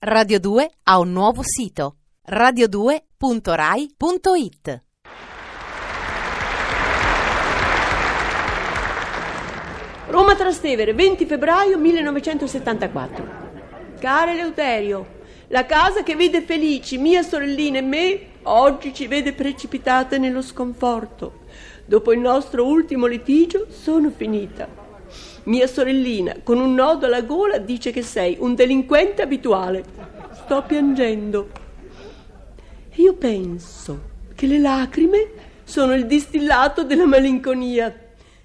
Radio 2 ha un nuovo sito, radio2.rai.it. Roma Trastevere, 20 febbraio 1974. Caro Eleuterio, la casa che vede felici mia sorellina e me, oggi ci vede precipitate nello sconforto. Dopo il nostro ultimo litigio sono finita. Mia sorellina, con un nodo alla gola, dice che sei un delinquente abituale. Sto piangendo. Io penso che le lacrime sono il distillato della malinconia.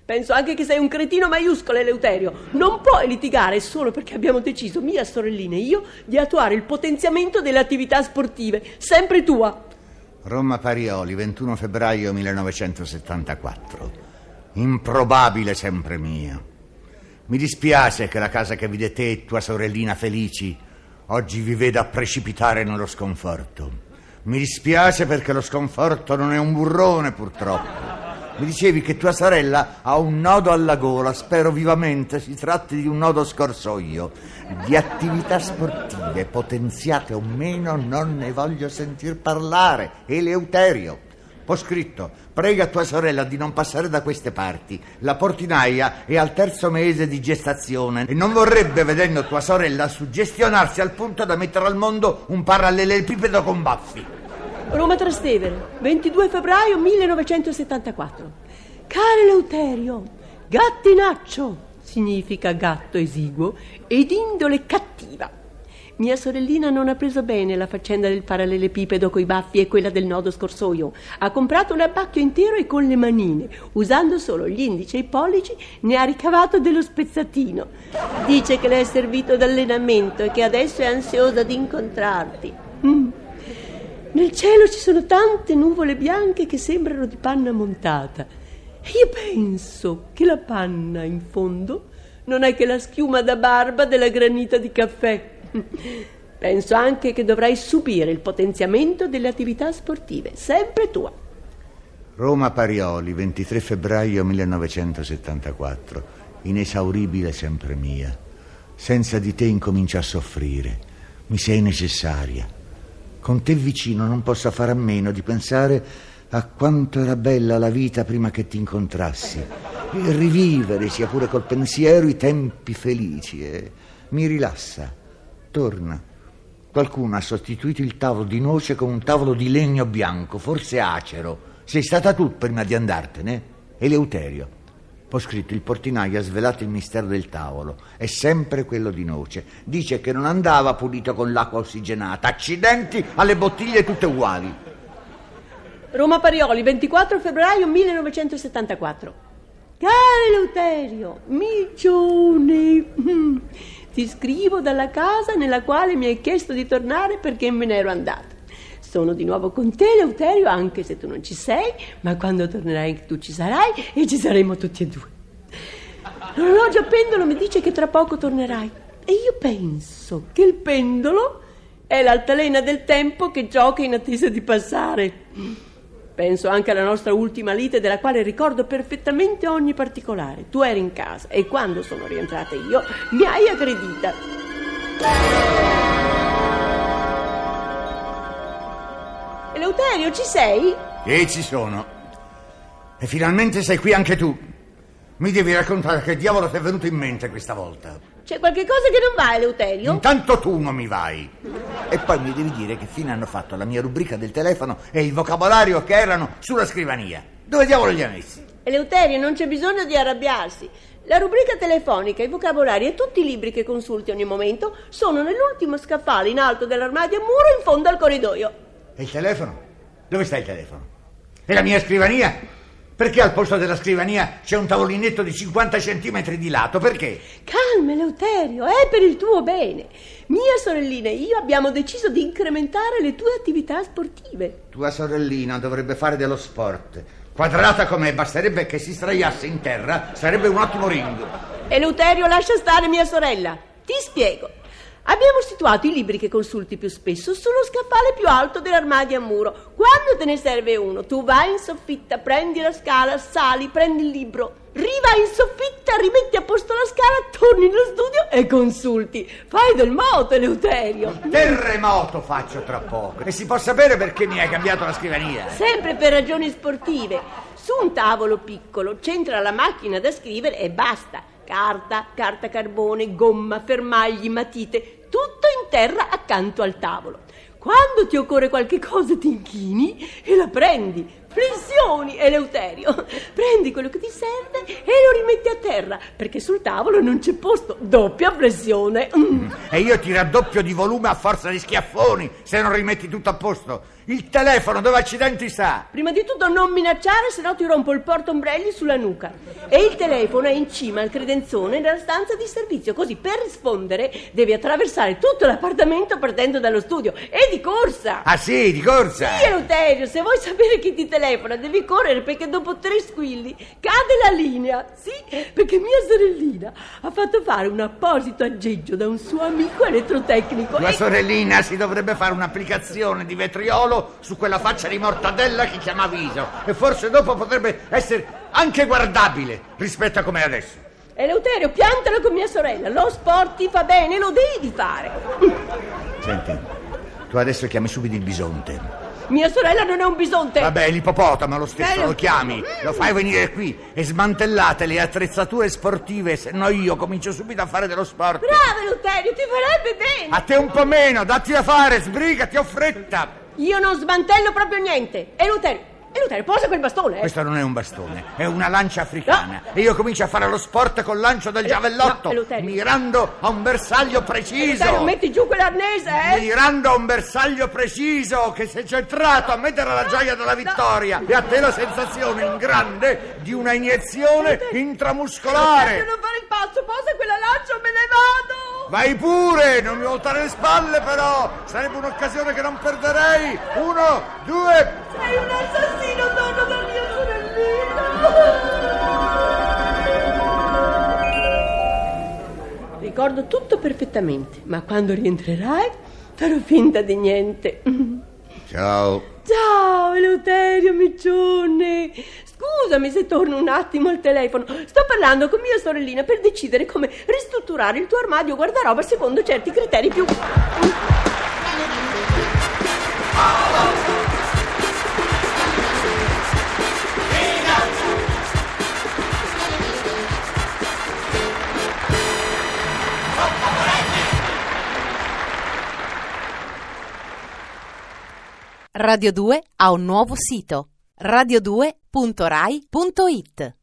Penso anche che sei un cretino maiuscolo, Eleuterio. Non puoi litigare solo perché abbiamo deciso, mia sorellina e io, di attuare il potenziamento delle attività sportive. Sempre tua. Roma Parioli, 21 febbraio 1974. Improbabile sempre mia. Mi dispiace che la casa che vide te e tua sorellina felici oggi vi veda precipitare nello sconforto. Mi dispiace perché lo sconforto non è un burrone, purtroppo. Mi dicevi che tua sorella ha un nodo alla gola, spero vivamente si tratti di un nodo scorsoio. Di attività sportive, potenziate o meno, non ne voglio sentir parlare, Eleuterio. Ho scritto, prega tua sorella di non passare da queste parti. La portinaia è al terzo mese di gestazione e non vorrebbe, vedendo tua sorella, suggestionarsi al punto da mettere al mondo un parallelepipedo con baffi. Roma Trastevere, 22 febbraio 1974. Caro Eleuterio, gattinaccio significa gatto esiguo ed indole cattiva. Mia sorellina non ha preso bene la faccenda del parallelepipedo coi baffi e quella del nodo scorsoio. Ha comprato un abbacchio intero e con le manine, usando solo gli indici e i pollici, ne ha ricavato dello spezzatino. Dice che le è servito d'allenamento e che adesso è ansiosa di incontrarti. Nel cielo ci sono tante nuvole bianche che sembrano di panna montata. Io penso che la panna, in fondo, non è che la schiuma da barba della granita di caffè. Penso anche che dovrai subire il potenziamento delle attività sportive, sempre tua. Roma Parioli, 23 febbraio 1974. Inesauribile sempre mia. Senza di te incomincio a soffrire. Mi sei necessaria. Con te vicino non posso fare a meno di pensare a quanto era bella la vita prima che ti incontrassi. Il rivivere, sia pure col pensiero, i tempi felici. Mi rilassa. Torna. Qualcuno ha sostituito il tavolo di noce con un tavolo di legno bianco, forse acero. Sei stata tu prima di andartene, Eleuterio. Ho scritto, il portinaio ha svelato il mistero del tavolo. È sempre quello di noce. Dice che non andava pulito con l'acqua ossigenata. Accidenti alle bottiglie tutte uguali. Roma Parioli, 24 febbraio 1974. Caro Eleuterio, micione. Ti scrivo dalla casa nella quale mi hai chiesto di tornare perché me ne ero andata. Sono di nuovo con te, Eleuterio, anche se tu non ci sei, ma quando tornerai tu ci sarai e ci saremo tutti e due. L'orologio a pendolo mi dice che tra poco tornerai e io penso che il pendolo è l'altalena del tempo che gioca in attesa di passare. Penso anche alla nostra ultima lite, della quale ricordo perfettamente ogni particolare. Tu eri in casa e quando sono rientrata io mi hai aggredita. Eleuterio, ci sei? Ci sono. E finalmente sei qui anche tu. Mi devi raccontare che diavolo ti è venuto in mente questa volta. C'è qualche cosa che non va, Eleuterio? Intanto tu non mi vai. E poi mi devi dire che fine hanno fatto la mia rubrica del telefono e il vocabolario che erano sulla scrivania. Dove diavolo li ha messi? Eleuterio, non c'è bisogno di arrabbiarsi. La rubrica telefonica, i vocabolari e tutti i libri che consulti ogni momento sono nell'ultimo scaffale in alto dell'armadio a muro in fondo al corridoio. E il telefono? Dove sta il telefono? E la mia scrivania? Perché al posto della scrivania c'è un tavolinetto di 50 centimetri di lato? Perché? Calma, Eleuterio, è per il tuo bene. Mia sorellina e io abbiamo deciso di incrementare le tue attività sportive. Tua sorellina dovrebbe fare dello sport. Quadrata com'è, basterebbe che si sdraiasse in terra, sarebbe un ottimo ring. Eleuterio, lascia stare mia sorella. Ti spiego. Abbiamo situato i libri che consulti più spesso sullo scaffale più alto dell'armadio a muro. Quando te ne serve uno, tu vai in soffitta, prendi la scala, sali, prendi il libro, rivai in soffitta, rimetti a posto la scala, torni nello studio e consulti. Fai del moto, Eleuterio. Un terremoto faccio tra poco. E si può sapere perché mi hai cambiato la scrivania? Sempre per ragioni sportive. Su un tavolo piccolo c'entra la macchina da scrivere e basta. Carta, carta carbone, gomma, fermagli, matite, tutto in terra accanto al tavolo. Quando ti occorre qualche cosa ti inchini e la prendi. Flessioni, Eleuterio. Prendi quello che ti serve e lo rimetti a terra, perché sul tavolo non c'è posto. Doppia flessione. E io ti raddoppio di volume a forza di schiaffoni se non rimetti tutto a posto. Il telefono dove accidenti sta? Prima di tutto non minacciare, se no ti rompo il portombrelli sulla nuca. E il telefono è in cima al credenzone nella stanza di servizio, così per rispondere devi attraversare tutto l'appartamento partendo dallo studio. E di corsa. Ah sì, di corsa? Sì, Eleuterio, se vuoi sapere chi ti telefona devi correre, perché dopo 3 squilli cade la linea. Sì, perché mia sorellina ha fatto fare un apposito aggeggio da un suo amico elettrotecnico. La sorellina si dovrebbe fare un'applicazione di vetriolo su quella faccia di mortadella che chiamavi Iso, e forse dopo potrebbe essere anche guardabile rispetto a come adesso. Eleuterio, piantalo con mia sorella, lo sporti fa bene, lo devi fare. Senti, tu adesso chiami subito il bisonte. Mia sorella non è un bisonte. Vabbè, l'ippopotamo lo stesso, lo chiami, lo fai venire qui e smantellate le attrezzature sportive, se no io comincio subito a fare dello sport. Bravo Eleuterio, ti farebbe bene. A te un po' meno, datti da fare, sbrigati, ho fretta. Io non smantello proprio niente. Eleuterio, posa quel bastone. Questo non è un bastone, è una lancia africana. No. E io comincio a fare lo sport col lancio del giavellotto, no, mirando a un bersaglio preciso. Eleuterio, metti giù quell'arnese, mirando a un bersaglio preciso, che se centrato a me darà la gioia della vittoria, no. E a te la sensazione in grande di una iniezione intramuscolare. Eleuterio, non fare il pazzo, posa quella lancia o me ne vado. Vai pure, non mi voltare le spalle però, sarebbe un'occasione che non perderei. 1, 2... Sei un assassino, torno da mia sorellina. Ricordo tutto perfettamente, ma quando rientrerai farò finta di niente. Ciao. Ciao Eleuterio Miccione. Scusami se torno un attimo al telefono. Sto parlando con mia sorellina per decidere come ristrutturare il tuo armadio guardaroba secondo certi criteri più... Radio 2 ha un nuovo sito: radio2.rai.it.